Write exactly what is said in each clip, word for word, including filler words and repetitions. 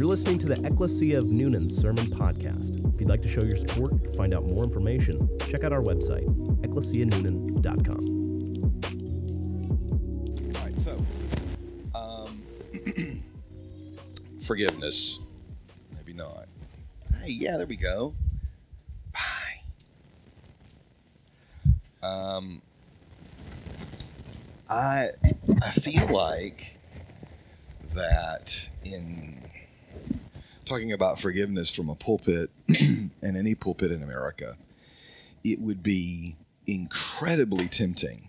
You're listening to the Ecclesia of Noonan Sermon Podcast. If you'd like to show your support or find out more information, check out our website, Ecclesia Noonan dot com. All right, so um, forgiveness. Maybe not. Hey, yeah, there we go. Bye. Um, I I feel like that in talking about forgiveness from a pulpit and any pulpit in America, it would be incredibly tempting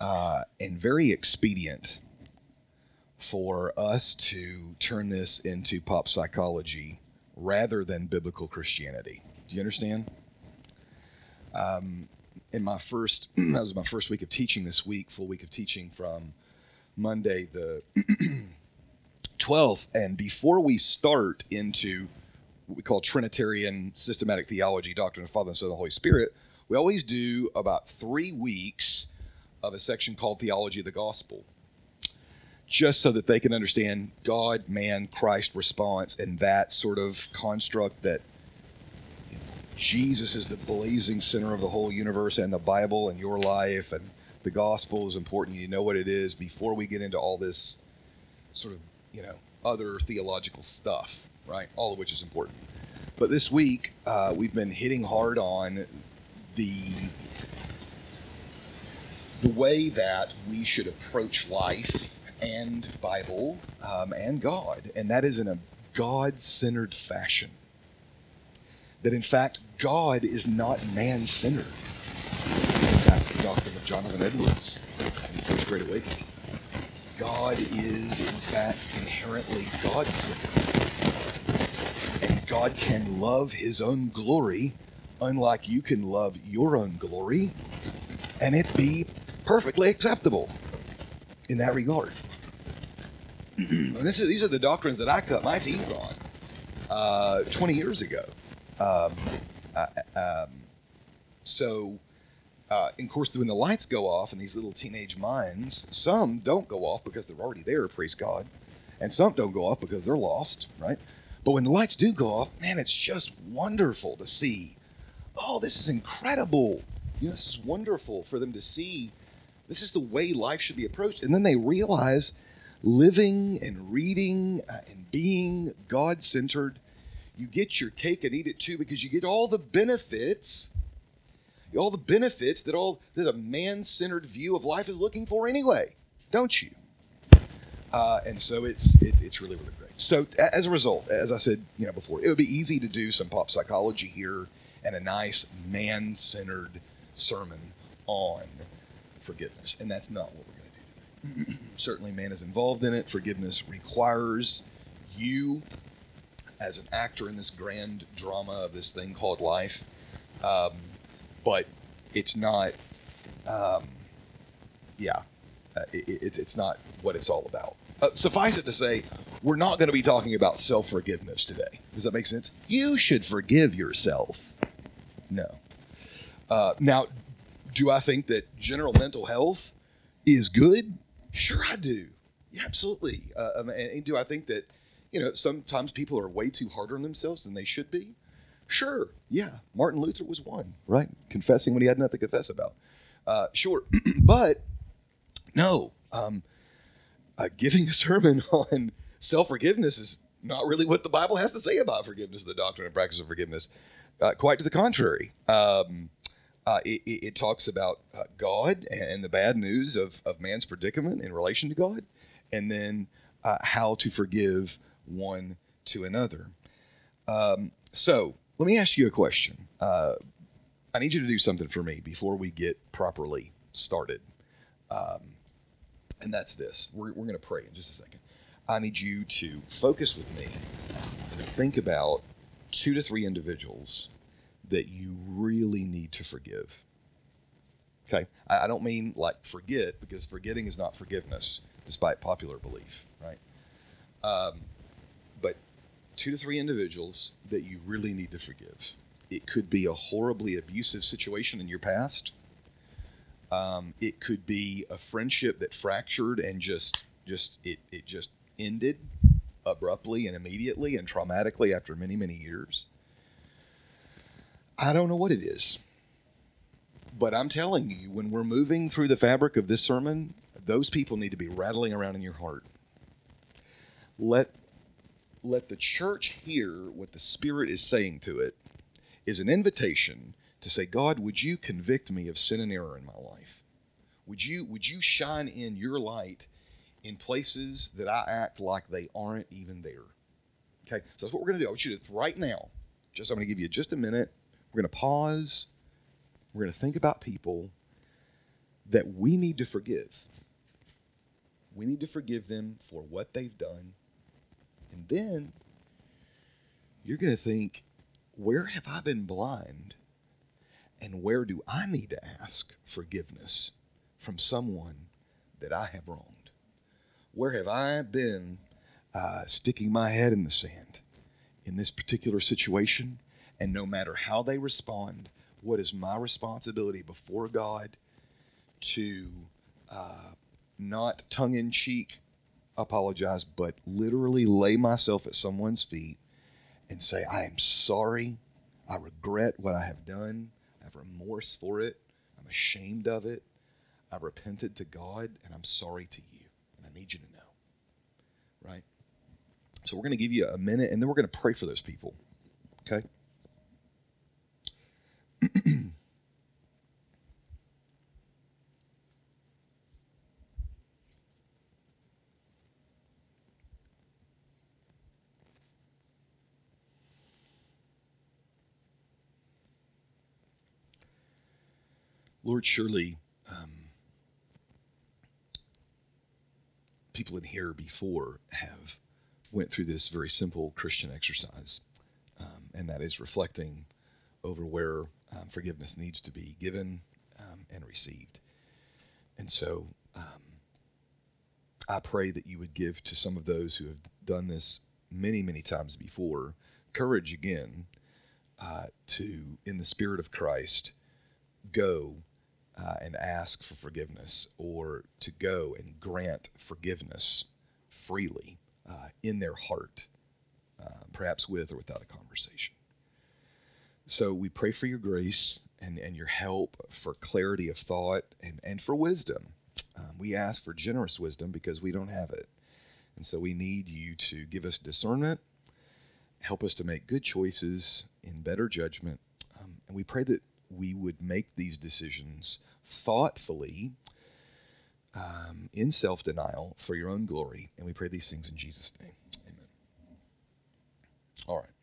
uh, and very expedient for us to turn this into pop psychology rather than biblical Christianity. Do you understand? Um, in my first, that was my first week of teaching this week, full week of teaching from Monday the twelfth, and before we start into what we call Trinitarian systematic theology, doctrine of the Father and Son and the Holy Spirit, we always do about three weeks of a section called Theology of the Gospel, just so that they can understand God, man, Christ response, and that sort of construct that Jesus is the blazing center of the whole universe and the Bible and your life and the gospel is important. You know what it is before we get into all this sort of, you know, other theological stuff, right? All of which is important. But this week, uh, we've been hitting hard on the the way that we should approach life and Bible um, and God, and that is in a God-centered fashion. That, in fact, God is not man-centered. That's the doctrine of Jonathan Edwards in First Great Awakening. God is, in fact, inherently God-centered. And God can love his own glory, unlike you can love your own glory, and it be perfectly acceptable in that regard. this is, these are the doctrines that I cut my teeth on uh, twenty years ago. Um, uh, um, so... Uh, and of course, when the lights go off in these little teenage minds, some don't go off because they're already there, praise God. And some don't go off because they're lost, right? But when the lights do go off, man, it's just wonderful to see. Oh, this is incredible. You know, this is wonderful for them to see. This is the way life should be approached. And then they realize living and reading uh, and being God-centered, you get your cake and eat it too, because you get all the benefits all the benefits that all that a man-centered view of life is looking for anyway, don't you? Uh, and so it's it, it's really, really great. So as a result, as I said, you know, before, it would be easy to do some pop psychology here and a nice man-centered sermon on forgiveness, and that's not what we're going to do today. Certainly man is involved in it. Forgiveness requires you as an actor in this grand drama of this thing called life, um, but it's not, um, yeah, uh, it, it, it's not what it's all about. Uh, suffice it to say, we're not going to be talking about self-forgiveness today. Does that make sense? You should forgive yourself. No. Uh, now, do I think that general mental health is good? Sure, I do. Yeah, absolutely. Uh, and, and do I think that, you know, sometimes people are way too hard on themselves than they should be? Sure, yeah. Martin Luther was one, right? Confessing when he had nothing to confess about. Uh, sure, but no, um, uh, giving a sermon on self-forgiveness is not really what the Bible has to say about forgiveness, the doctrine and practice of forgiveness. Uh, quite to the contrary. Um, uh, it, it, it talks about uh, God and the bad news of, of man's predicament in relation to God, and then uh, how to forgive one to another. Um, so, let me ask you a question. Uh, I need you to do something for me before we get properly started. Um, and that's this. We're, we're going to pray in just a second. I need you to focus with me and think about two to three individuals that you really need to forgive. Okay? I, I don't mean like forget, because forgetting is not forgiveness, despite popular belief, right? Um, but two to three individuals that you really need to forgive. It could be a horribly abusive situation in your past. Um, it could be a friendship that fractured and just, just it, it just ended abruptly and immediately and traumatically after many, many years. I don't know what it is. But I'm telling you, when we're moving through the fabric of this sermon, those people need to be rattling around in your heart. Let, let the church hear what the Spirit is saying to it is an invitation to say, God, would you convict me of sin and error in my life? Would you, would you shine in your light in places that I act like they aren't even there? Okay, so that's what we're going to do. I want you to, right now, just I'm going to give you just a minute. We're going to pause. We're going to think about people that we need to forgive. We need to forgive them for what they've done. And then you're going to think, where have I been blind? And where do I need to ask forgiveness from someone that I have wronged? Where have I been uh, sticking my head in the sand in this particular situation? And no matter how they respond, what is my responsibility before God to uh, not tongue-in-cheek apologize, but literally lay myself at someone's feet and say, I am sorry, I regret what I have done, I have remorse for it, I'm ashamed of it, I repented to God, and I'm sorry to you, and I need you to know, right? So we're going to give you a minute, and then we're going to pray for those people, okay? Lord, surely um, people in here before have went through this very simple Christian exercise, um, and that is reflecting over where um, forgiveness needs to be given um, and received. And so um, I pray that you would give to some of those who have done this many, many times before, courage again uh, to, in the Spirit of Christ, go Uh, and ask for forgiveness, or to go and grant forgiveness freely uh, in their heart, uh, perhaps with or without a conversation. So we pray for your grace and, and your help, for clarity of thought, and, and for wisdom. Um, we ask for generous wisdom because we don't have it. And so we need you to give us discernment, help us to make good choices in better judgment. Um, and we pray that we would make these decisions thoughtfully, um, in self-denial, for your own glory. And we pray these things in Jesus' name. Amen. All right.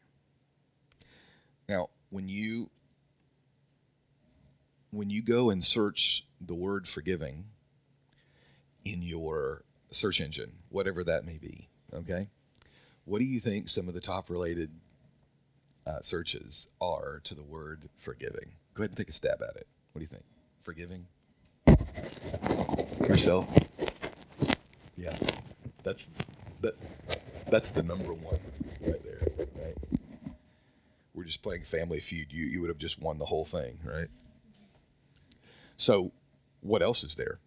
Now, when you when you go and search the word forgiving in your search engine, whatever that may be, okay, what do you think some of the top related uh, searches are to the word forgiving? Go ahead and take a stab at it. What do you think? Forgiving? Yourself? Yeah. That's that. That's the number one right there, right? We're just playing Family Feud. You, you would have just won the whole thing, right? So what else is there?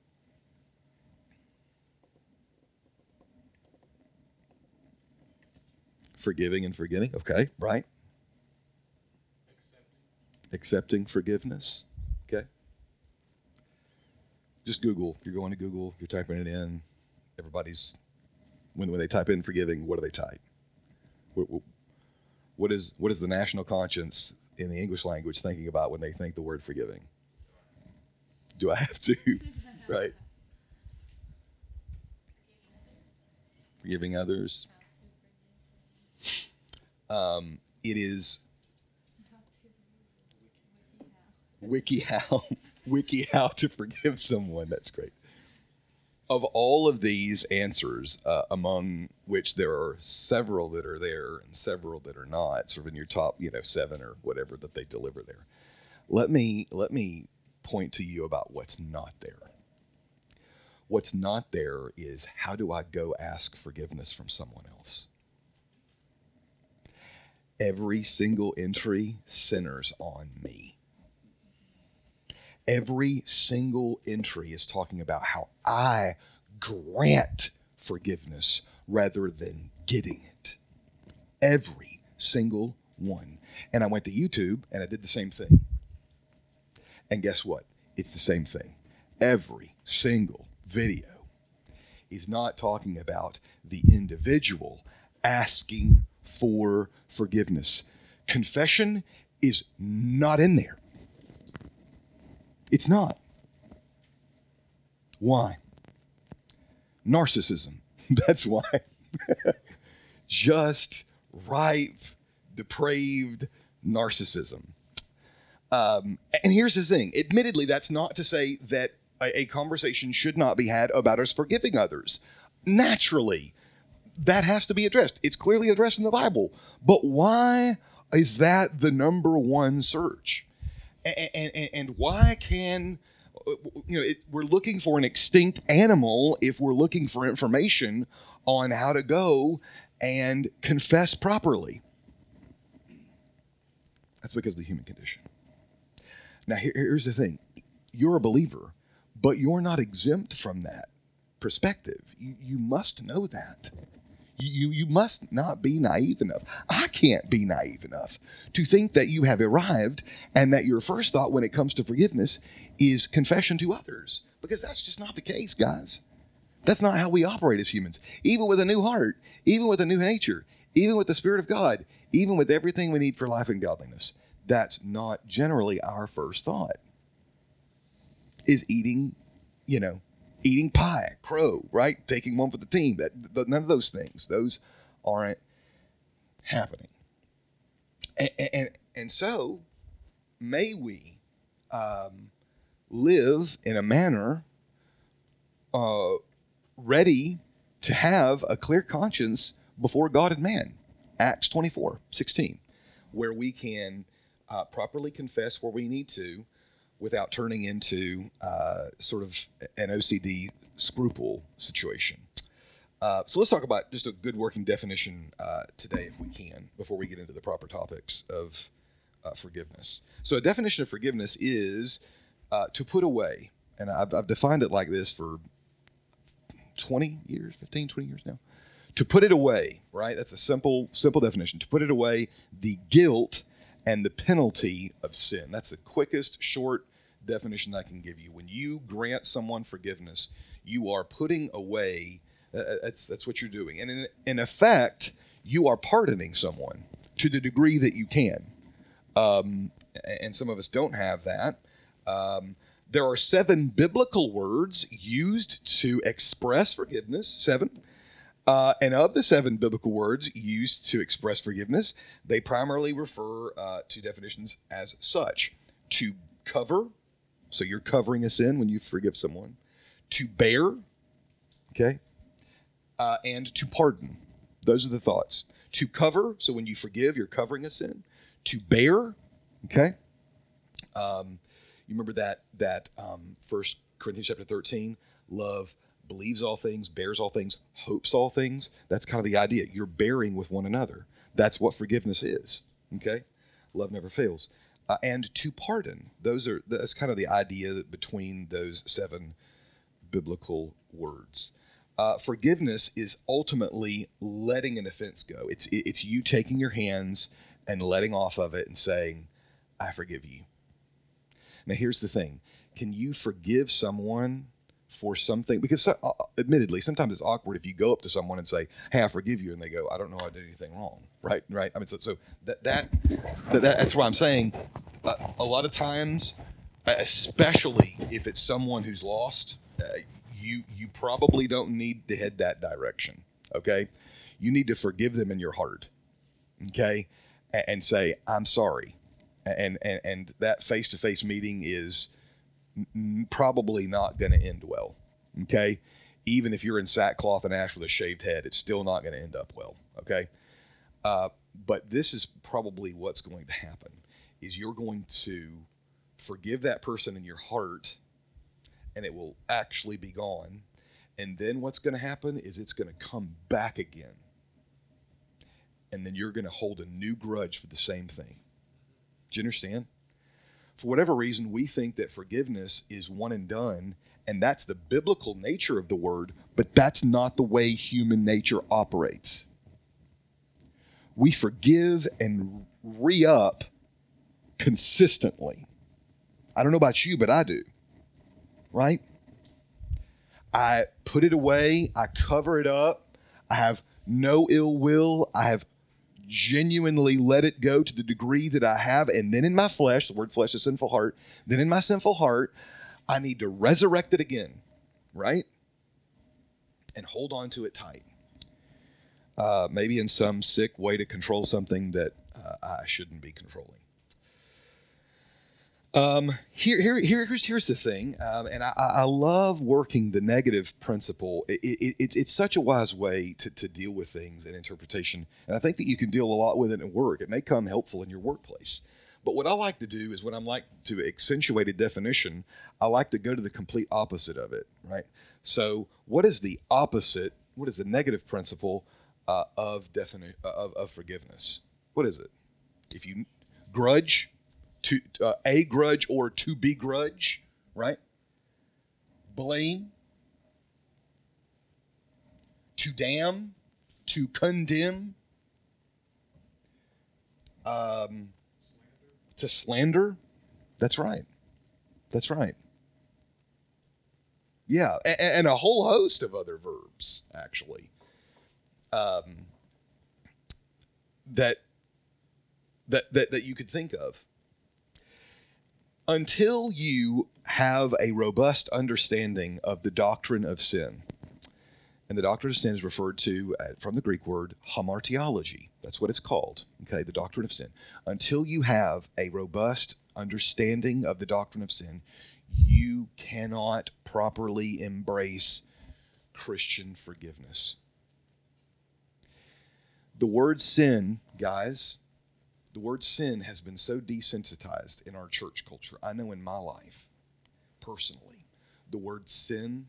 Forgiving and forgetting. Okay, right. Accepting forgiveness, okay? Just Google. You're going to Google. You're typing it in. Everybody's, when, when they type in forgiving, what do they type? What, what is what is the national conscience in the English language thinking about when they think the word forgiving? Do I have to, right? Forgiving others. Um, it is... Wiki how, wiki how to forgive someone. That's great. Of all of these answers, uh, among which there are several that are there and several that are not, sort of in your top, you know, seven or whatever that they deliver there. Let me let me point to you about what's not there. What's not there is, how do I go ask forgiveness from someone else? Every single entry centers on me. Every single entry is talking about how I grant forgiveness rather than getting it. Every single one. And I went to YouTube and I did the same thing. And guess what? It's the same thing. Every single video is not talking about the individual asking for forgiveness. Confession is not in there. It's not. Why? Narcissism. That's why. Just ripe, depraved narcissism. Um, and here's the thing. Admittedly, that's not to say that a, a conversation should not be had about us forgiving others. Naturally, that has to be addressed. It's clearly addressed in the Bible. But why is that the number one search? And, and, and why can... You know, it, we're looking for an extinct animal if we're looking for information on how to go and confess properly. That's because of the human condition. Now, here, here's the thing. You're a believer, but you're not exempt from that perspective. You, you must know that. You, you must not be naive enough. I can't be naive enough to think that you have arrived and that your first thought when it comes to forgiveness is confession to others, because that's just not the case, guys. That's not how we operate as humans. Even with a new heart, even with a new nature, even with the Spirit of God, even with everything we need for life and godliness, that's not generally our first thought. Is eating, you know, eating pie, crow, right? Taking one for the team. That, the, none of those things. Those aren't happening. And and, and so, may we um, live in a manner uh, ready to have a clear conscience before God and man. Acts twenty-four sixteen, where we can uh, properly confess where we need to, without turning into uh, sort of an O C D scruple situation. Uh, so let's talk about just a good working definition uh, today, if we can, before we get into the proper topics of uh, forgiveness. So a definition of forgiveness is uh, to put away, and I've, I've defined it like this for twenty years, fifteen, twenty years now. To put it away, right? That's a simple, simple definition. To put it away, the guilt and the penalty of sin. That's the quickest, short definition I can give you. When you grant someone forgiveness, you are putting away, uh, that's, that's what you're doing. And in, in effect, you are pardoning someone to the degree that you can. Um, and some of us don't have that. Um, there are seven biblical words used to express forgiveness, seven. Uh, and of the seven biblical words used to express forgiveness, they primarily refer uh, to definitions as such. To cover, so you're covering a sin when you forgive someone. To bear, okay, uh, and to pardon. Those are the thoughts. To cover, so when you forgive, you're covering a sin. To bear, okay. Um, you remember that, that um, First Corinthians chapter thirteen, love believes all things, bears all things, hopes all things. That's kind of the idea. You're bearing with one another. That's what forgiveness is, okay? Love never fails. Uh, and to pardon. Those are That's kind of the idea that between those seven biblical words. Uh, forgiveness is ultimately letting an offense go. It's, it's you taking your hands and letting off of it and saying, I forgive you. Now, here's the thing. Can you forgive someone for something? Because uh, admittedly, sometimes it's awkward if you go up to someone and say, hey, I forgive you. And they go, I don't know I did anything wrong. Right. Right. I mean, so, so that, that, that, that's why I'm saying uh, a lot of times, especially if it's someone who's lost, uh, you, you probably don't need to head that direction. Okay. You need to forgive them in your heart. Okay. And, and say, I'm sorry. And, and, and that face-to-face meeting is probably not going to end well, okay? Even if you're in sackcloth and ash with a shaved head, it's still not going to end up well, okay? Uh, but this is probably what's going to happen, is you're going to forgive that person in your heart, and it will actually be gone. And then what's going to happen is it's going to come back again. And then you're going to hold a new grudge for the same thing. Do you understand? For whatever reason, we think that forgiveness is one and done, and that's the biblical nature of the word, but that's not the way human nature operates. we forgive and re-up consistently. I don't know about you, but I do, right? I put it away. I cover it up. I have no ill will. I have genuinely let it go to the degree that I have. And then in my flesh, the word flesh is sinful heart, then in my sinful heart, I need to resurrect it again, right? And hold on to it tight. Uh, maybe in some sick way to control something that uh, I shouldn't be controlling. Um, here, here, here, here's, here's the thing, um, and I, I love working the negative principle. It, it, it, it's such a wise way to, to deal with things and interpretation, and I think that you can deal a lot with it at work. It may come helpful in your workplace, but what I like to do is when I'm like to accentuate a definition, I like to go to the complete opposite of it, right? So what is the opposite, what is the negative principle uh, of, defini- of, of forgiveness? What is it? If you grudge... To uh, a grudge or to begrudge, right? Blame, to damn, to condemn, um, slander. to slander. That's right. That's right. Yeah, and, and a whole host of other verbs, actually, um, that that that that you could think of. Until you have a robust understanding of the doctrine of sin, and the doctrine of sin is referred to uh, from the Greek word hamartiology. That's what it's called, okay, the doctrine of sin. Until you have a robust understanding of the doctrine of sin, you cannot properly embrace Christian forgiveness. The word sin, guys... The word sin has been so desensitized in our church culture. I know in my life, personally, the word sin,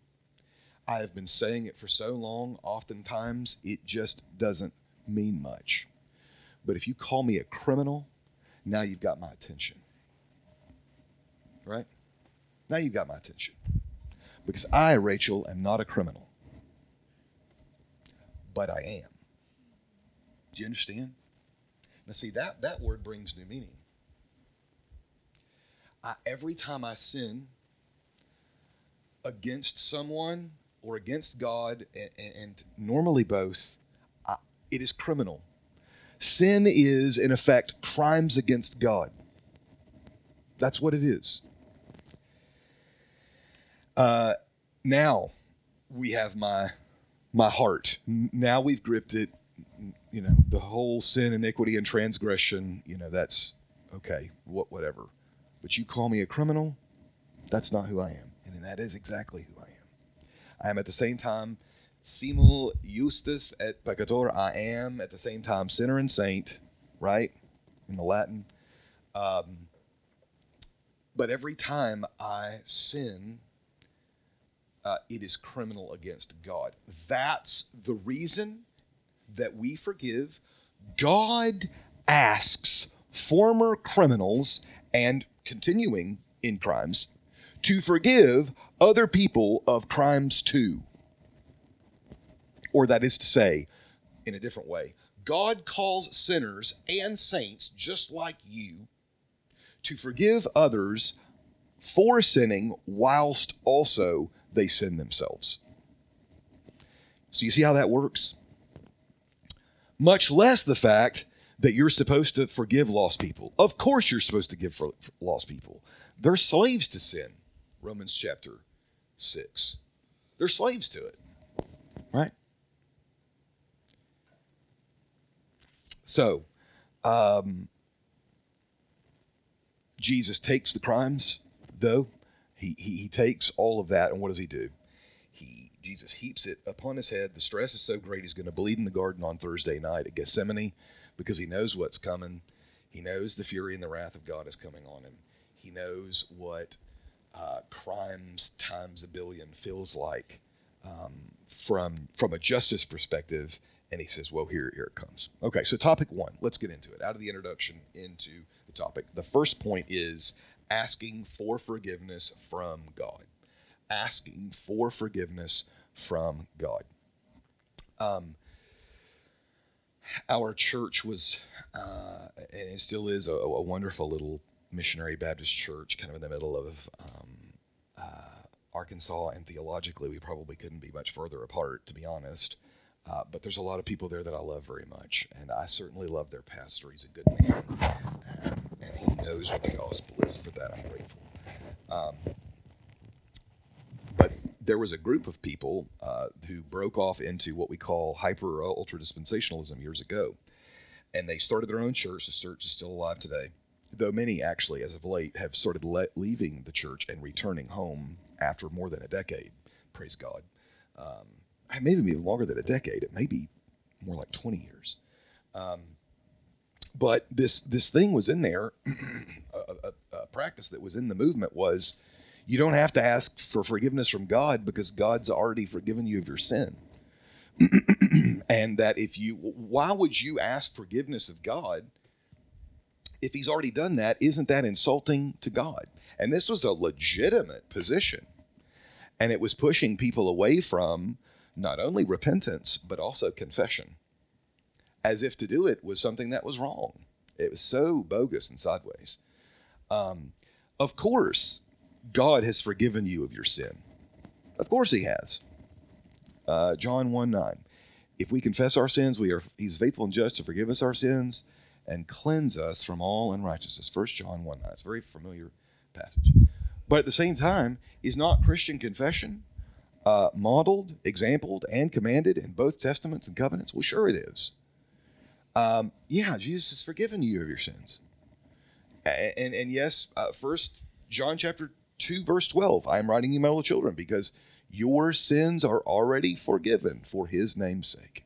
I have been saying it for so long, oftentimes it just doesn't mean much. But if you call me a criminal, now you've got my attention. Right? Now you've got my attention. Because I, Rachel, am not a criminal. But I am. Do you understand? Now, see, that, that word brings new meaning. I, every time I sin against someone or against God, and, and normally both, I, it is criminal. Sin is, in effect, crimes against God. That's what it is. Uh, now we have my, my heart. Now we've gripped it. You know, the whole sin, iniquity, and transgression, you know, that's okay, what, whatever. But you call me a criminal, that's not who I am. And that is exactly who I am. I am at the same time simul justus et peccator. I am at the same time sinner and saint, right, in the Latin. Um, but every time I sin, uh, it is criminal against God. That's the reason that we forgive. God asks former criminals and continuing in crimes to forgive other people of crimes too. Or that is to say, in a different way, God calls sinners and saints just like you to forgive others for sinning whilst also they sin themselves. So you see how that works? Much less the fact that you're supposed to forgive lost people. Of course you're supposed to give for lost people. They're slaves to sin, Romans chapter six. They're slaves to it, right? So, um, Jesus takes the crimes, though. He, he he takes all of that, and what does he do? He Jesus heaps it upon his head. The stress is so great he's going to bleed in the garden on Thursday night at Gethsemane because he knows what's coming. He knows the fury and the wrath of God is coming on him. He knows what uh, crimes times a billion feels like um, from from a justice perspective. And he says, well, here, here it comes. Okay, so topic one. Let's get into it. Out of the introduction into the topic. The first point is asking for forgiveness from God. Asking for forgiveness from God. Um, our church was, uh, and it still is, a, a wonderful little missionary Baptist church, kind of in the middle of um, uh, Arkansas, and theologically we probably couldn't be much further apart, to be honest. Uh, but there's a lot of people there that I love very much, and I certainly love their pastor. He's a good man, um, and he knows what the gospel is. For that, I'm grateful. Um, but there was a group of people uh, who broke off into what we call hyper ultra dispensationalism years ago, and they started their own church. The church is still alive today, though many actually, as of late, have started le- leaving the church and returning home after more than a decade. Praise God. Um, Maybe even longer than a decade. It may be more like twenty years. Um, but this this thing was in there. a, a, a practice that was in the movement was, you don't have to ask for forgiveness from God because God's already forgiven you of your sin. And that if you, why would you ask forgiveness of God if He's already done that? Isn't that insulting to God? And this was a legitimate position, and it was pushing people away from not only repentance, but also confession, as if to do it was something that was wrong. It was so bogus and sideways. Um, of course, God has forgiven you of your sin. Of course He has. Uh, John one nine, if we confess our sins, we are He's faithful and just to forgive us our sins and cleanse us from all unrighteousness. First John one nine, it's a very familiar passage. But at the same time, is not Christian confession Uh, modeled, exampled, and commanded in both testaments and covenants? Well, sure it is. Um, yeah, Jesus has forgiven you of your sins. And, and, and yes, uh, First John chapter two, verse twelve, I am writing you, my little children, because your sins are already forgiven for His name's sake.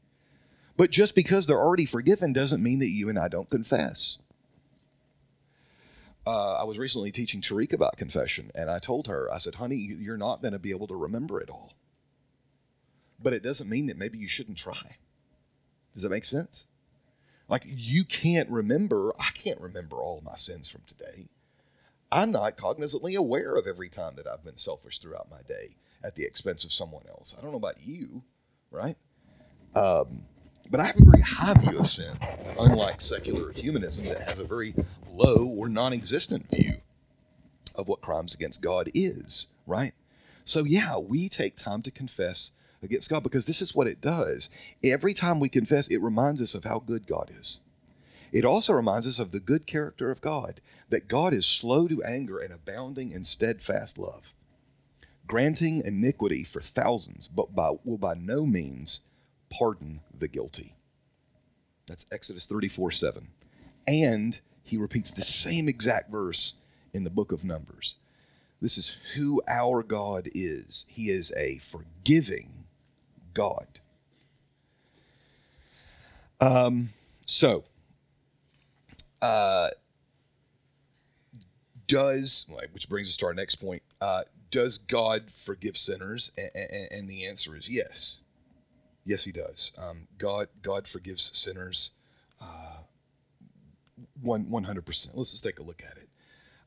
But just because they're already forgiven doesn't mean that you and I don't confess. Uh, I was recently teaching Tariq about confession, and I told her, I said, honey, you're not going to be able to remember it all. But it doesn't mean that maybe you shouldn't try. Does that make sense? Like, you can't remember, I can't remember all my sins from today. I'm not cognizantly aware of every time that I've been selfish throughout my day at the expense of someone else. I don't know about you, right? Um But I have a very high view of sin, unlike secular humanism that has a very low or non-existent view of what crimes against God is, right? So yeah, we take time to confess against God because this is what it does. Every time we confess, it reminds us of how good God is. It also reminds us of the good character of God, that God is slow to anger and abounding in steadfast love, granting iniquity for thousands, but by, will by no means pardon the guilty. That's Exodus thirty-four seven. And he repeats the same exact verse in the book of Numbers. This is who our God is. He is a forgiving God. Um, so, uh, does, which brings us to our next point, uh, does God forgive sinners? And, and, and the answer is yes. Yes, He does. Um, God, God forgives sinners, uh, one one hundred percent. Let's just take a look at it.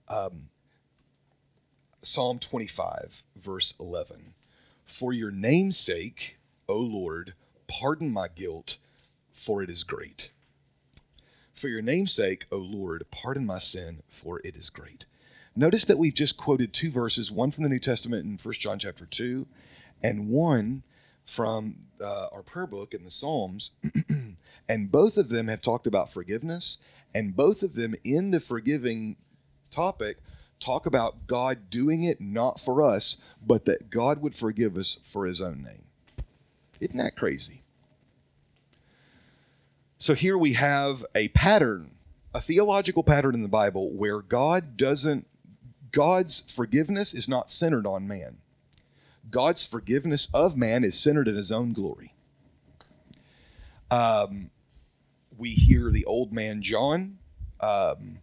Um, Psalm twenty-five, verse eleven: For your name's sake, O Lord, pardon my guilt, for it is great. For your name's sake, O Lord, pardon my sin, for it is great. Notice that we've just quoted two verses: one from the New Testament in First John chapter two, and one from uh, our prayer book in the Psalms, and both of them have talked about forgiveness, and both of them in the forgiving topic talk about God doing it not for us, but that God would forgive us for His own name. Isn't that crazy? So here we have a pattern, a theological pattern in the Bible where God doesn't, God's forgiveness is not centered on man. God's forgiveness of man is centered in His own glory. Um, we hear the old man John um,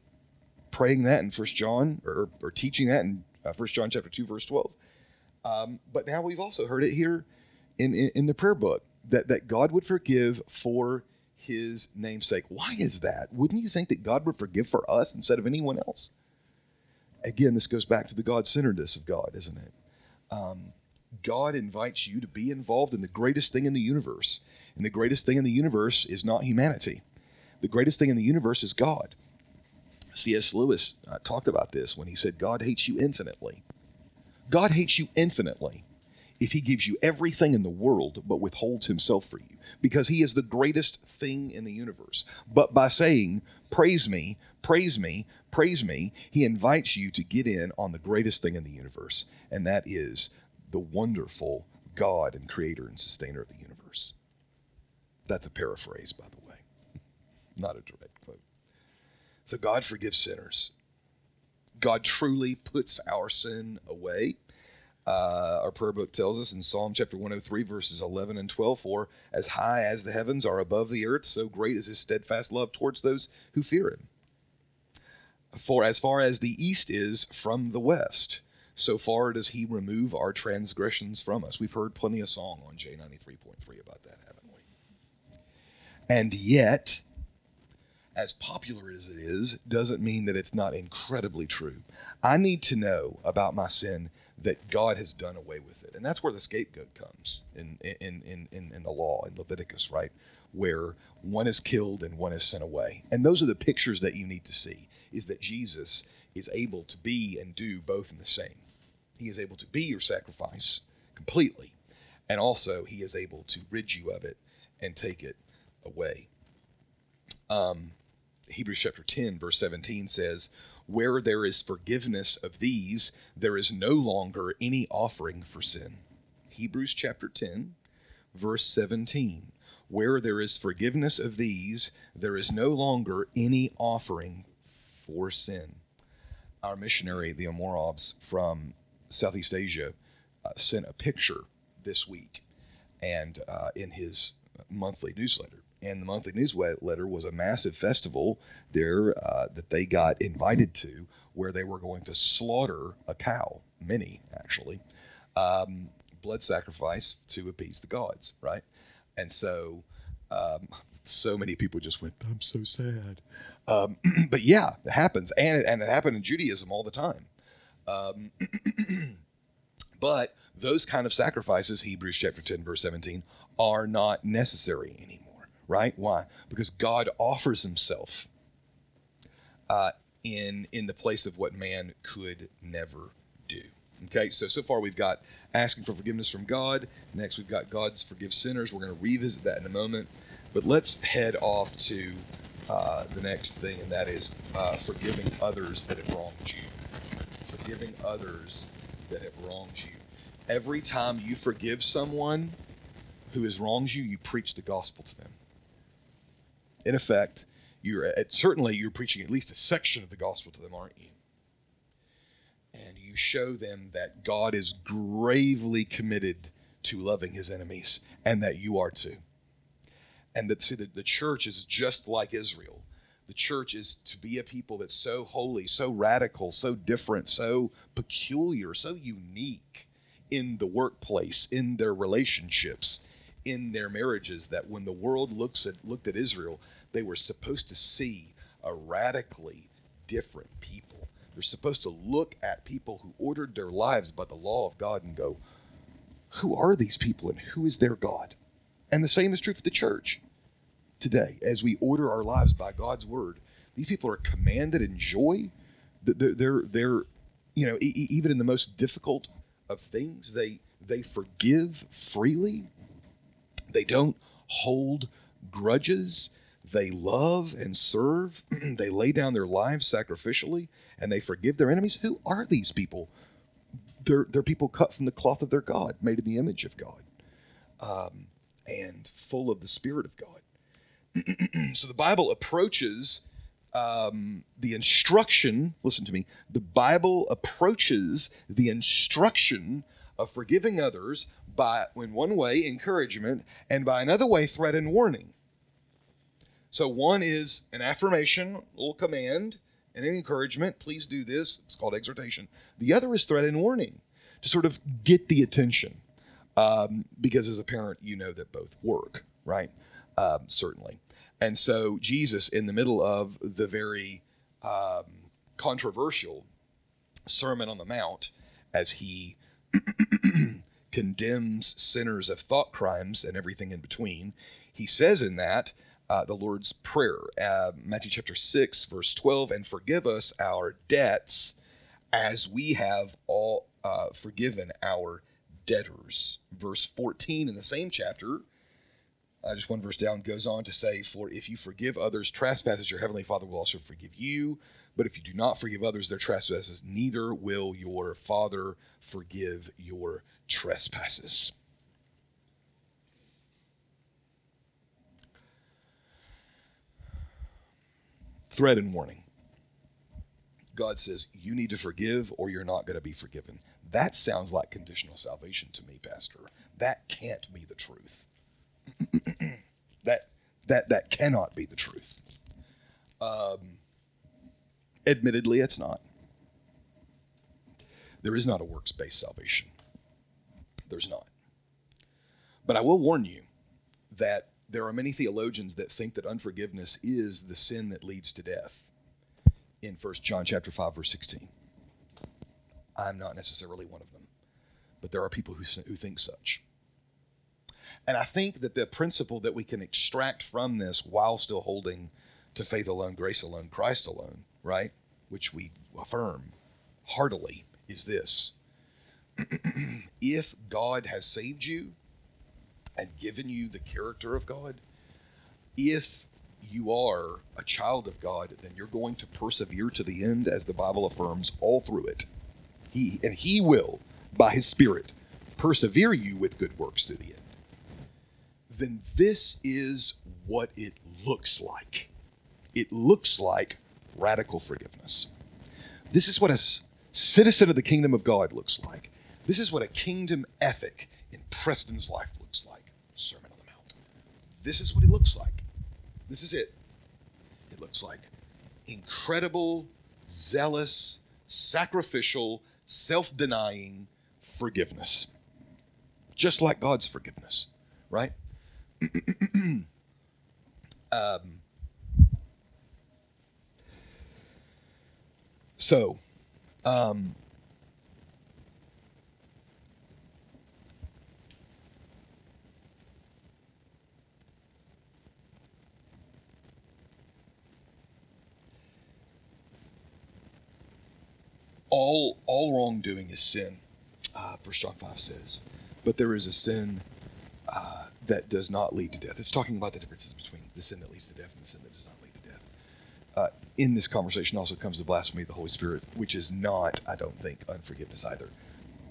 praying that in First John, or, or teaching that in uh, First John chapter two, verse twelve. Um, but now we've also heard it here in, in, in the prayer book, that, that God would forgive for His name's sake. Why is that? Wouldn't you think that God would forgive for us instead of anyone else? Again, this goes back to the God-centeredness of God, isn't it? Um, God invites you to be involved in the greatest thing in the universe. And the greatest thing in the universe is not humanity. The greatest thing in the universe is God. C S Lewis uh, talked about this when he said, God hates you infinitely. God hates you infinitely if he gives you everything in the world but withholds himself for you, because he is the greatest thing in the universe. But by saying, praise me, praise me, praise me, he invites you to get in on the greatest thing in the universe, and that is the wonderful God and creator and sustainer of the universe. That's a paraphrase, by the way, not a direct quote. So God forgives sinners. God truly puts our sin away. Uh, our prayer book tells us in Psalm chapter one oh three, verses eleven and twelve, for as high as the heavens are above the earth, so great is his steadfast love towards those who fear him. For as far as the east is from the west, so far does he remove our transgressions from us. We've heard plenty of song on J ninety-three point three about that, haven't we? And yet, as popular as it is, doesn't mean that it's not incredibly true. I need to know about my sin that God has done away with it. And that's where the scapegoat comes in in, in, in in the law, in Leviticus, right? Where one is killed and one is sent away. And those are the pictures that you need to see, is that Jesus is able to be and do both in the same. He is able to be your sacrifice completely, and also he is able to rid you of it and take it away. Um, Hebrews chapter ten, verse seventeen says, where there is forgiveness of these, there is no longer any offering for sin. Hebrews chapter ten, verse seventeen. Where there is forgiveness of these, there is no longer any offering for sin. Our missionary, the Amorovs from Southeast Asia, uh, sent a picture this week and uh, in his monthly newsletter. And the monthly newsletter was a massive festival there uh, that they got invited to, where they were going to slaughter a cow, many actually, um, blood sacrifice to appease the gods, right? And so, um, so many people just went, I'm so sad. Um, but yeah, it happens, and it, and it happened in Judaism all the time. Um, but those kind of sacrifices, Hebrews chapter ten, verse seventeen, are not necessary anymore. Right? Why? Because God offers himself uh, in in the place of what man could never do. Okay, so, so far we've got asking for forgiveness from God. Next, we've got God's forgive sinners. We're going to revisit that in a moment. But let's head off to uh, the next thing, and that is uh, forgiving others that have wronged you. Forgiving others that have wronged you. Every time you forgive someone who has wronged you, you preach the gospel to them. In effect, you're at, certainly you're preaching at least a section of the gospel to them, aren't you? And you show them that God is gravely committed to loving his enemies, and that you are too. And that, see, the, the church is just like Israel. The church is to be a people that's so holy, so radical, so different, so peculiar, so unique in the workplace, in their relationships, in their marriages, that when the world looks at looked at Israel, they were supposed to see a radically different people. They're supposed to look at people who ordered their lives by the law of God and go, who are these people and who is their God? And the same is true for the church today. As we order our lives by God's word, these people are commanded in joy. They're, they're, they're you know, e- even in the most difficult of things, they they forgive freely. They don't hold grudges. They love and serve. They lay down their lives sacrificially, and they forgive their enemies. Who are these people? They're, they're people cut from the cloth of their God, made in the image of God, um, and full of the Spirit of God. So the Bible approaches um, the instruction, listen to me, the Bible approaches the instruction of forgiving others by, in one way, encouragement, and by another way, threat and warning. So one is an affirmation, a little command, and an encouragement. Please do this. It's called exhortation. The other is threat and warning, to sort of get the attention. Um, because as a parent, you know that both work, right? Um, certainly. And so Jesus, in the middle of the very um, controversial Sermon on the Mount, as he condemns sinners of thought crimes and everything in between. He says in that, uh, the Lord's Prayer, uh, Matthew chapter six, verse twelve, and forgive us our debts as we have all uh, forgiven our debtors. Verse fourteen in the same chapter, uh, just one verse down, goes on to say, for if you forgive others trespasses, your heavenly Father will also forgive you. But if you do not forgive others their trespasses, neither will your Father forgive your trespasses. Threat and warning. God says, you need to forgive or you're not going to be forgiven. That sounds like conditional salvation to me, Pastor. That can't be the truth. that, that, that cannot be the truth. Um... Admittedly, it's not. There is not a works-based salvation. There's not. But I will warn you that there are many theologians that think that unforgiveness is the sin that leads to death in First John chapter five, verse sixteen. I'm not necessarily one of them, but there are people who, who think such. And I think that the principle that we can extract from this while still holding to faith alone, grace alone, Christ alone, right, which we affirm heartily, is this. If God has saved you and given you the character of God, if you are a child of God, then you're going to persevere to the end, as the Bible affirms, all through it. He and He will, by His Spirit, persevere you with good works to the end. Then this is what it looks like. It looks like radical forgiveness. This is what a citizen of the kingdom of God looks like. This is what a kingdom ethic in Preston's life looks like. Sermon on the Mount. This is what it looks like. This is it. It looks like incredible, zealous, sacrificial, self-denying forgiveness. Just like God's forgiveness, right? um... So, um, all all wrongdoing is sin, uh, First John five says. But there is a sin uh, that does not lead to death. It's talking about the differences between the sin that leads to death and the sin that does not lead to death. Uh, in this conversation also comes the blasphemy of the Holy Spirit, which is not, I don't think, unforgiveness either.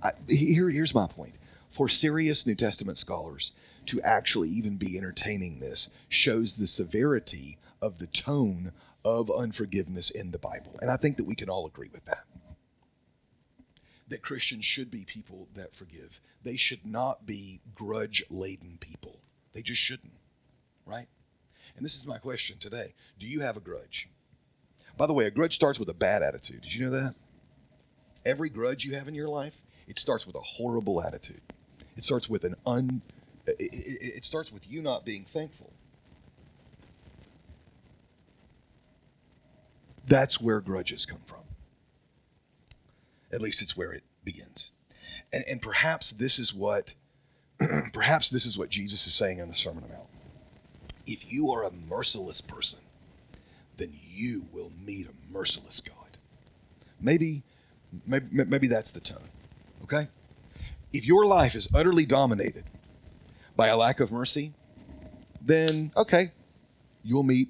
I, here, here's my point. For serious New Testament scholars to actually even be entertaining this shows the severity of the tone of unforgiveness in the Bible. And I think that we can all agree with that. That Christians should be people that forgive. They should not be grudge-laden people. They just shouldn't, right? And this is my question today. Do you have a grudge? By the way, a grudge starts with a bad attitude. Did you know that? Every grudge you have in your life, it starts with a horrible attitude. It starts with an un... It, it, it starts with you not being thankful. That's where grudges come from. At least it's where it begins. And, and perhaps this is what... perhaps this is what Jesus is saying in the Sermon on the Mount. If you are a merciless person, then you will meet a merciless God. Maybe, maybe, maybe that's the tone, okay? If your life is utterly dominated by a lack of mercy, then, okay, you'll meet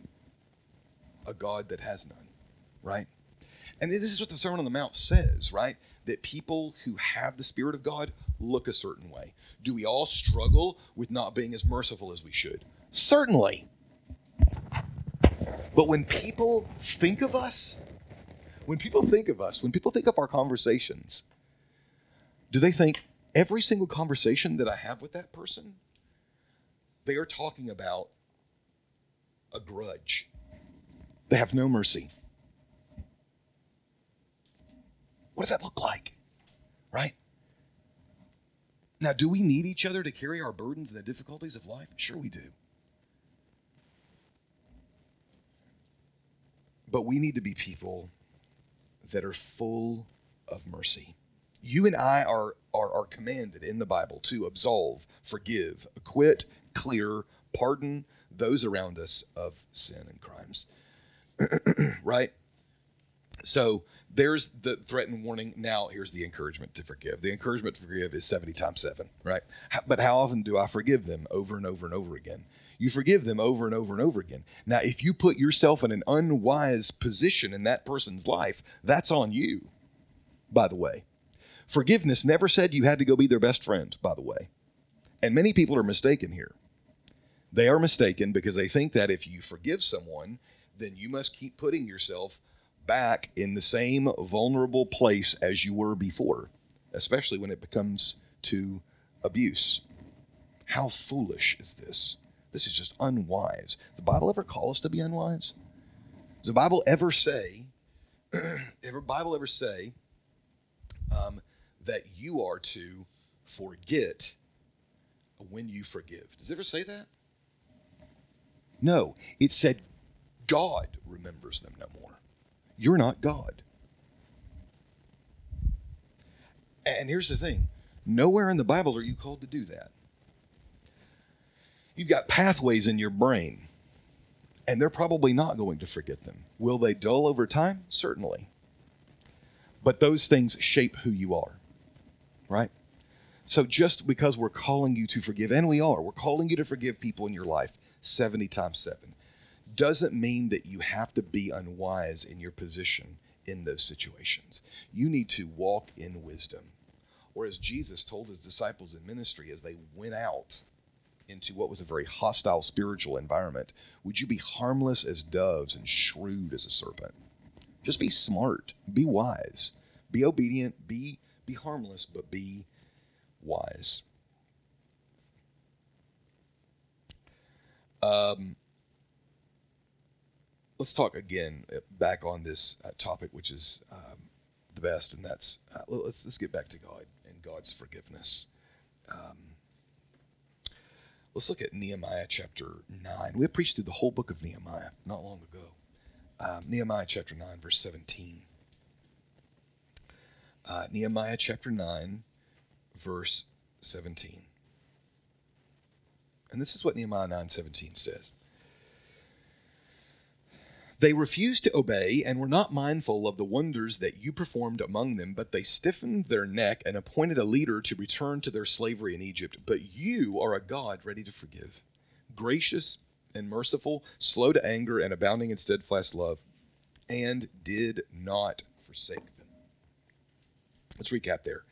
a God that has none, right? And this is what the Sermon on the Mount says, right? That people who have the Spirit of God look a certain way. Do we all struggle with not being as merciful as we should? Certainly. But when people think of us, when people think of us, when people think of our conversations, do they think every single conversation that I have with that person, they are talking about a grudge? They have no mercy. What does that look like? Right? Now, do we need each other to carry our burdens and the difficulties of life? Sure we do. But we need to be people that are full of mercy, You and I are, are, are commanded in the Bible to absolve, forgive, acquit, clear, pardon those around us of sin and crimes, right? So there's the threat and warning. Now here's the encouragement to forgive. The encouragement to forgive is seventy times seven, right? But how often do I forgive them over and over and over again? You forgive them over and over and over again. Now, if you put yourself in an unwise position in that person's life, that's on you, by the way. Forgiveness never said you had to go be their best friend, by the way. And many people are mistaken here. They are mistaken because they think that if you forgive someone, then you must keep putting yourself back in the same vulnerable place as you were before, especially when it comes to abuse. How foolish is this? This is just unwise. Does the Bible ever call us to be unwise? Does the Bible ever say, ever Bible ever say um, that you are to forget when you forgive? Does it ever say that? No. It said God remembers them no more. You're not God. And here's the thing. Nowhere in the Bible are you called to do that. You've got pathways in your brain, and they're probably not going to forget them. Will they dull over time? Certainly. But those things shape who you are, right? So just because we're calling you to forgive, and we are, we're calling you to forgive people in your life seventy times seven, doesn't mean that you have to be unwise in your position in those situations. You need to walk in wisdom. Or as Jesus told his disciples in ministry as they went out into what was a very hostile spiritual environment, would you be harmless as doves and shrewd as a serpent? Just be smart, be wise, be obedient, be be harmless, but be wise. Um, let's talk again back on this uh, topic, which is um, the best, and that's uh, let's let's get back to God and God's forgiveness. Um, Let's look at Nehemiah chapter nine. We preached through the whole book of Nehemiah not long ago. Um, Nehemiah chapter nine, verse seventeen. Uh, Nehemiah chapter nine, verse seventeen. And this is what Nehemiah nine seventeen says. They refused to obey and were not mindful of the wonders that you performed among them, but they stiffened their neck and appointed a leader to return to their slavery in Egypt. But you are a God ready to forgive, gracious and merciful, slow to anger and abounding in steadfast love, and did not forsake them. Let's recap there.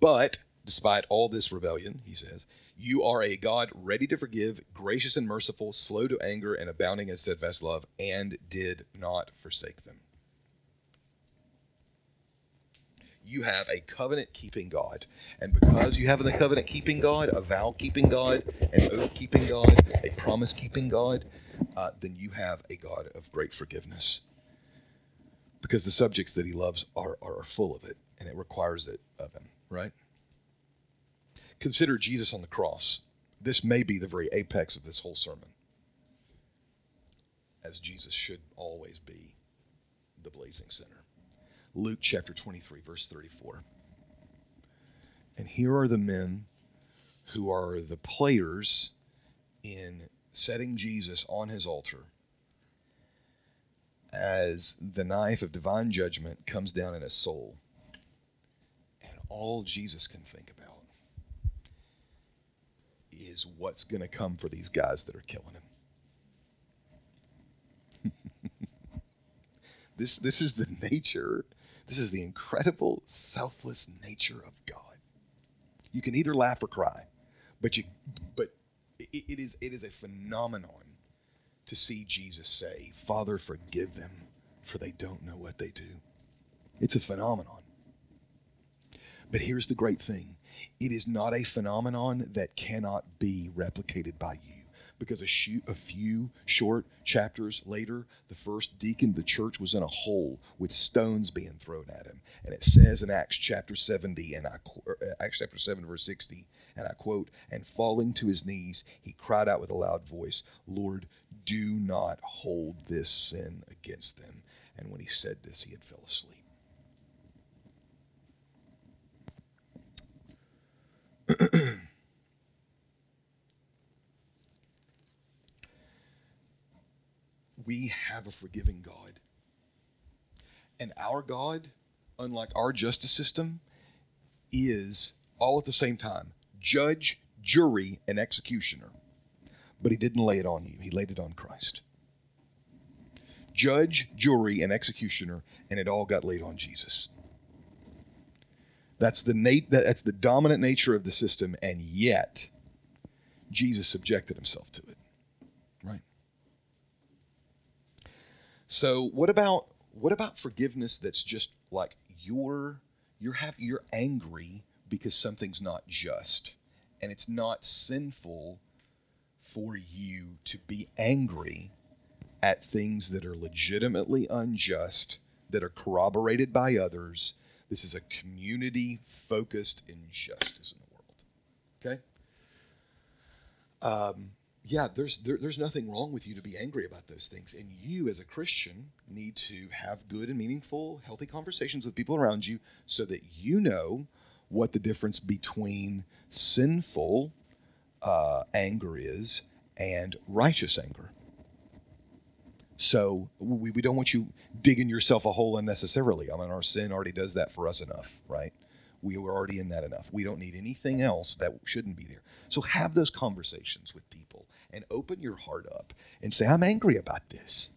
But despite all this rebellion, he says, you are a God ready to forgive, gracious and merciful, slow to anger, and abounding in steadfast love, and did not forsake them. You have a covenant-keeping God, and because you have a covenant-keeping God, a vow-keeping God, an oath-keeping God, a promise-keeping God, uh, then you have a God of great forgiveness, because the subjects that he loves are, are, are full of it, and it requires it of him, right? Consider Jesus on the cross. This may be the very apex of this whole sermon, as Jesus should always be, the blazing center. Luke chapter twenty-three, verse thirty-four. And here are the men who are the players in setting Jesus on his altar as the knife of divine judgment comes down in his soul. And all Jesus can think about is what's going to come for these guys that are killing him. this this is the nature, this is the incredible selfless nature of God. You can either laugh or cry, but you but it, it is it is a phenomenon to see Jesus say, "Father, forgive them, for they don't know what they do." It's a phenomenon. But here's the great thing. It is not a phenomenon that cannot be replicated by you, because a, shoot, a few short chapters later, the first deacon of the church was in a hole with stones being thrown at him. And it says in Acts chapter seventy, and I, Acts chapter seven, verse sixty, and I quote, "And falling to his knees, he cried out with a loud voice, 'Lord, do not hold this sin against them.' And when he said this, he had fell asleep." We have a forgiving God. And our God, unlike our justice system, is all at the same time judge, jury, and executioner. But he didn't lay it on you. He laid it on Christ. Judge, jury, and executioner, and it all got laid on Jesus. That's the nat- that's the dominant nature of the system, and yet Jesus subjected himself to it. Right? So what about what about forgiveness that's just like you're you're happy, you're angry because something's not just, and it's not sinful for you to be angry at things that are legitimately unjust, that are corroborated by others. This is a community-focused injustice in the world. Okay? Um, yeah, there's there, there's nothing wrong with you to be angry about those things. And you, as a Christian, need to have good and meaningful, healthy conversations with people around you so that you know what the difference between sinful uh, anger is and righteous anger. So we, we don't want you digging yourself a hole unnecessarily. I mean, our sin already does that for us enough, right? We were already in that enough. We don't need anything else that shouldn't be there. So have those conversations with people and open your heart up and say, I'm angry about this.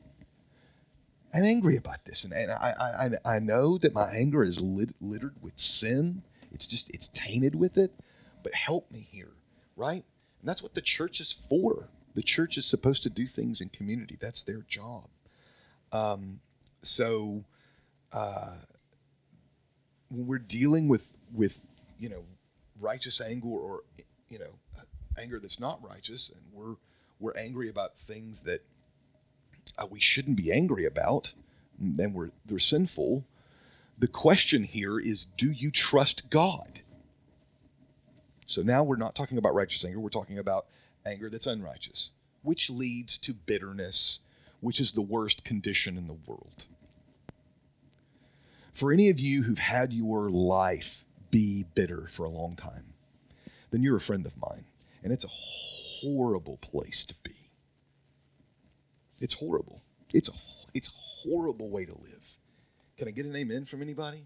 I'm angry about this. And, and I, I I know that my anger is lit, littered with sin. It's just, it's tainted with it. But help me here, right? And that's what the church is for. The church is supposed to do things in community. That's their job. Um, so uh, when we're dealing with, with, you know, righteous anger or, you know, anger that's not righteous, and we're we're angry about things that uh, we shouldn't be angry about, and we're, they're sinful, the question here is, do you trust God? So now we're not talking about righteous anger. We're talking about anger that's unrighteous, which leads to bitterness, which is the worst condition in the world. For any of you who've had your life be bitter for a long time, then you're a friend of mine, and it's a horrible place to be. It's horrible. It's a, it's a horrible way to live. Can I get an amen from anybody?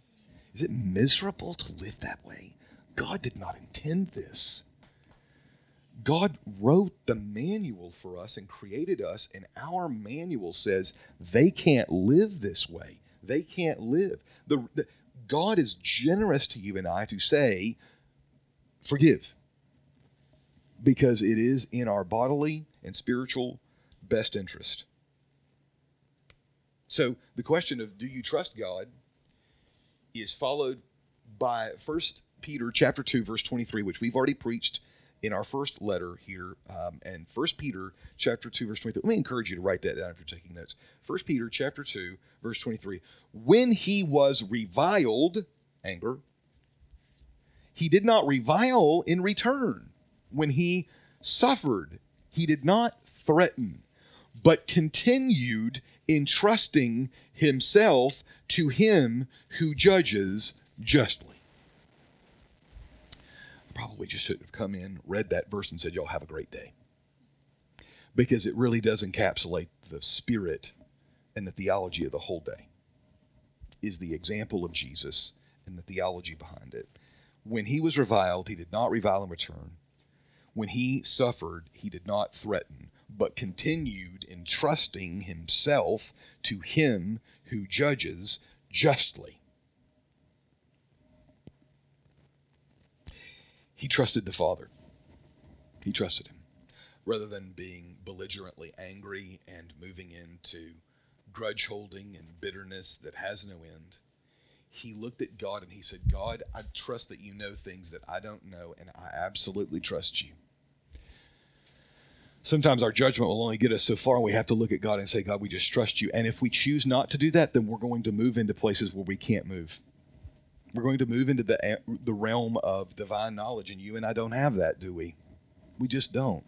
Is it miserable to live that way? God did not intend this. God wrote the manual for us and created us, and our manual says they can't live this way. They can't live. The, the, God is generous to you and I to say, forgive, because it is in our bodily and spiritual best interest. So the question of do you trust God is followed by First Peter chapter two, verse twenty-three, which we've already preached in our first letter here, um, and First Peter chapter two, verse twenty-three. Let me encourage you to write that down if you're taking notes. First Peter chapter two, verse twenty-three. When he was reviled, anger, he did not revile in return. When he suffered, he did not threaten, but continued entrusting himself to him who judges justly. Probably just shouldn't have come in, read that verse, and said, y'all have a great day. Because it really does encapsulate the spirit and the theology of the whole day, is the example of Jesus and the theology behind it. When he was reviled, he did not revile in return. When he suffered, he did not threaten, but continued entrusting himself to him who judges justly. He trusted the Father. He trusted him. Rather than being belligerently angry and moving into grudge holding and bitterness that has no end, he looked at God and he said, God, I trust that you know things that I don't know, and I absolutely trust you. Sometimes our judgment will only get us so far, and we have to look at God and say, God, we just trust you. And if we choose not to do that, then we're going to move into places where we can't move. We're going to move into the the realm of divine knowledge, and you and I don't have that, do we? We just don't.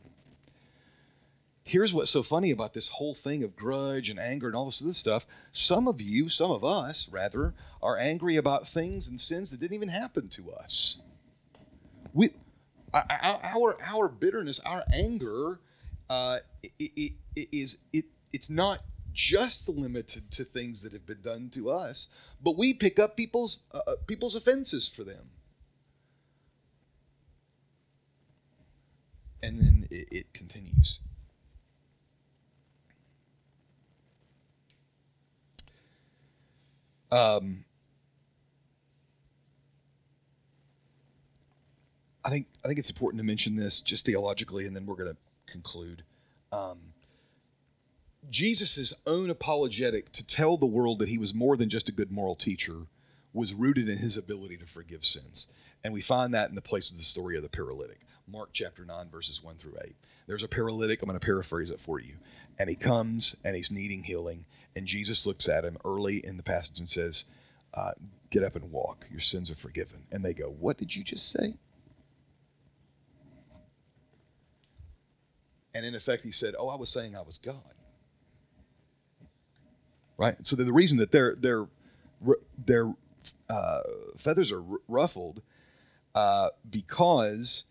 Here's what's so funny about this whole thing of grudge and anger and all this other stuff. Some of you, some of us, rather, are angry about things and sins that didn't even happen to us. We Our our bitterness, our anger, uh, it, it, is it it's not just limited to things that have been done to us, but we pick up people's uh, people's offenses for them, and then it, it continues. Um. I think I think it's important to mention this just theologically, and then we're going to conclude. Um, Jesus' own apologetic to tell the world that he was more than just a good moral teacher was rooted in his ability to forgive sins. And we find that in the place of the story of the paralytic. Mark chapter nine, verses one through eight. There's a paralytic, I'm going to paraphrase it for you. And he comes, and he's needing healing. And Jesus looks at him early in the passage and says, uh, get up and walk. Your sins are forgiven. And they go, what did you just say? And in effect, he said, oh, I was saying I was God. Right? So the reason that their their their uh, feathers are ruffled uh, because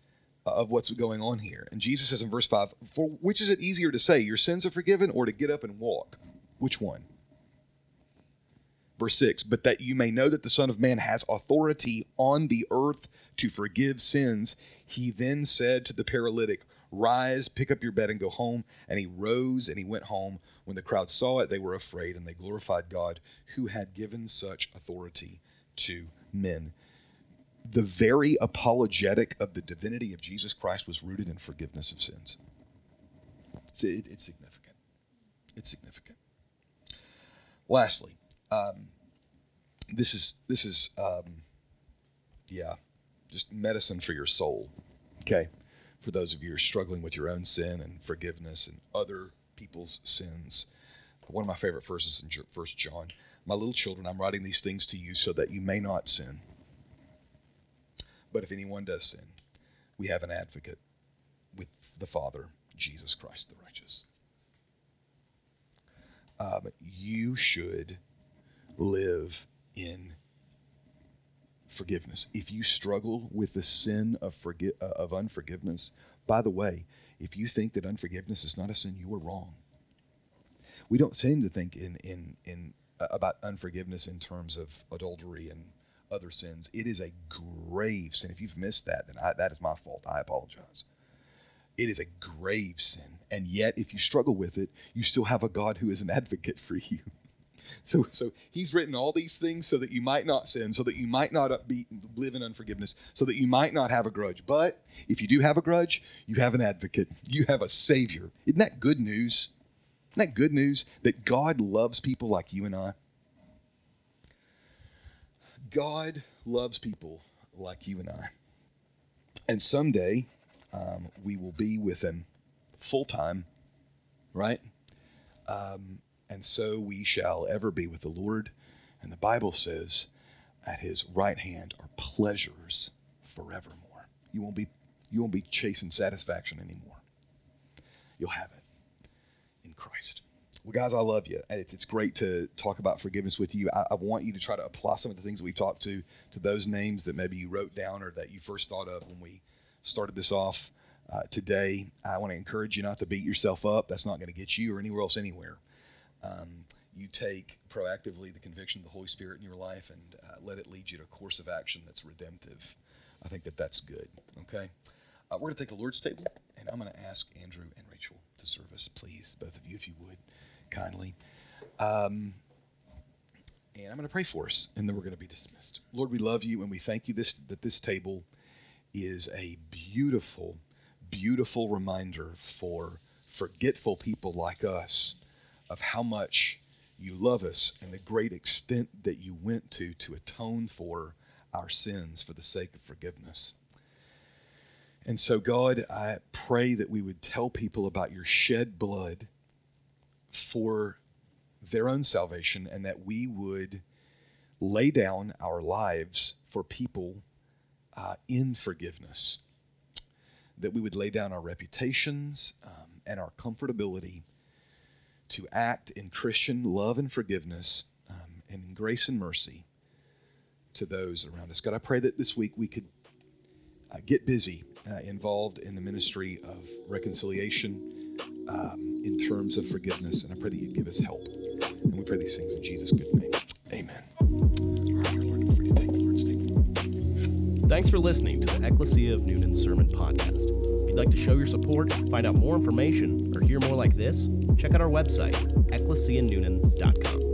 of what's going on here. And Jesus says in verse five, for which is it easier to say, your sins are forgiven, or to get up and walk? Which one? Verse six, but that you may know that the Son of Man has authority on the earth to forgive sins. He then said to the paralytic, rise, pick up your bed, and go home. And he rose and he went home. When the crowd saw it, they were afraid, and they glorified God who had given such authority to men. The very apologetic of the divinity of Jesus Christ was rooted in forgiveness of sins. It's, it, it's significant. It's significant. Lastly, um, this is, this is um, yeah, just medicine for your soul, okay? For those of you who are struggling with your own sin and forgiveness and other people's sins. One of my favorite verses in First John, my little children, I'm writing these things to you so that you may not sin. But if anyone does sin, we have an advocate with the Father, Jesus Christ the righteous. Um, you should live in forgiveness. If you struggle with the sin of forgi- uh, of unforgiveness, by the way, if you think that unforgiveness is not a sin, you are wrong. We don't seem to think in in in uh, about unforgiveness in terms of adultery and other sins. It is a grave sin. If you've missed that, then I, that is my fault. I apologize. It is a grave sin, and yet if you struggle with it, you still have a God who is an advocate for you. So so he's written all these things so that you might not sin, so that you might not be, live in unforgiveness, so that you might not have a grudge. But if you do have a grudge, you have an advocate. You have a savior. Isn't that good news? Isn't that good news that God loves people like you and I? God loves people like you and I. And someday um, we will be with him full time, right? Um And so we shall ever be with the Lord. And the Bible says, at his right hand are pleasures forevermore. You won't be, you won't be chasing satisfaction anymore. You'll have it in Christ. Well, guys, I love you. It's, it's great to talk about forgiveness with you. I, I want you to try to apply some of the things that we talked to, to those names that maybe you wrote down or that you first thought of when we started this off uh, today. I want to encourage you not to beat yourself up. That's not going to get you or anywhere else anywhere. Um, you take proactively the conviction of the Holy Spirit in your life and uh, let it lead you to a course of action that's redemptive. I think that that's good, okay? Uh, we're going to take the Lord's table, and I'm going to ask Andrew and Rachel to serve us, please, both of you, if you would, kindly. Um, and I'm going to pray for us, and then we're going to be dismissed. Lord, we love you, and we thank you this, that this table is a beautiful, beautiful reminder for forgetful people like us of how much you love us and the great extent that you went to to atone for our sins for the sake of forgiveness. And so, God, I pray that we would tell people about your shed blood for their own salvation and that we would lay down our lives for people uh, in forgiveness, that we would lay down our reputations um, and our comfortability to act in Christian love and forgiveness um, and in grace and mercy to those around us. God, I pray that this week we could uh, get busy uh, involved in the ministry of reconciliation um, in terms of forgiveness. And I pray that you'd give us help. And we pray these things in Jesus' good name. Amen. All right, Lord, don't forget to take the Lord's table. Thanks for listening to the Ecclesia of Noonan Sermon Podcast. If you'd like to show your support, find out more information, or hear more like this, check out our website, Ecclesia Noonan dot com.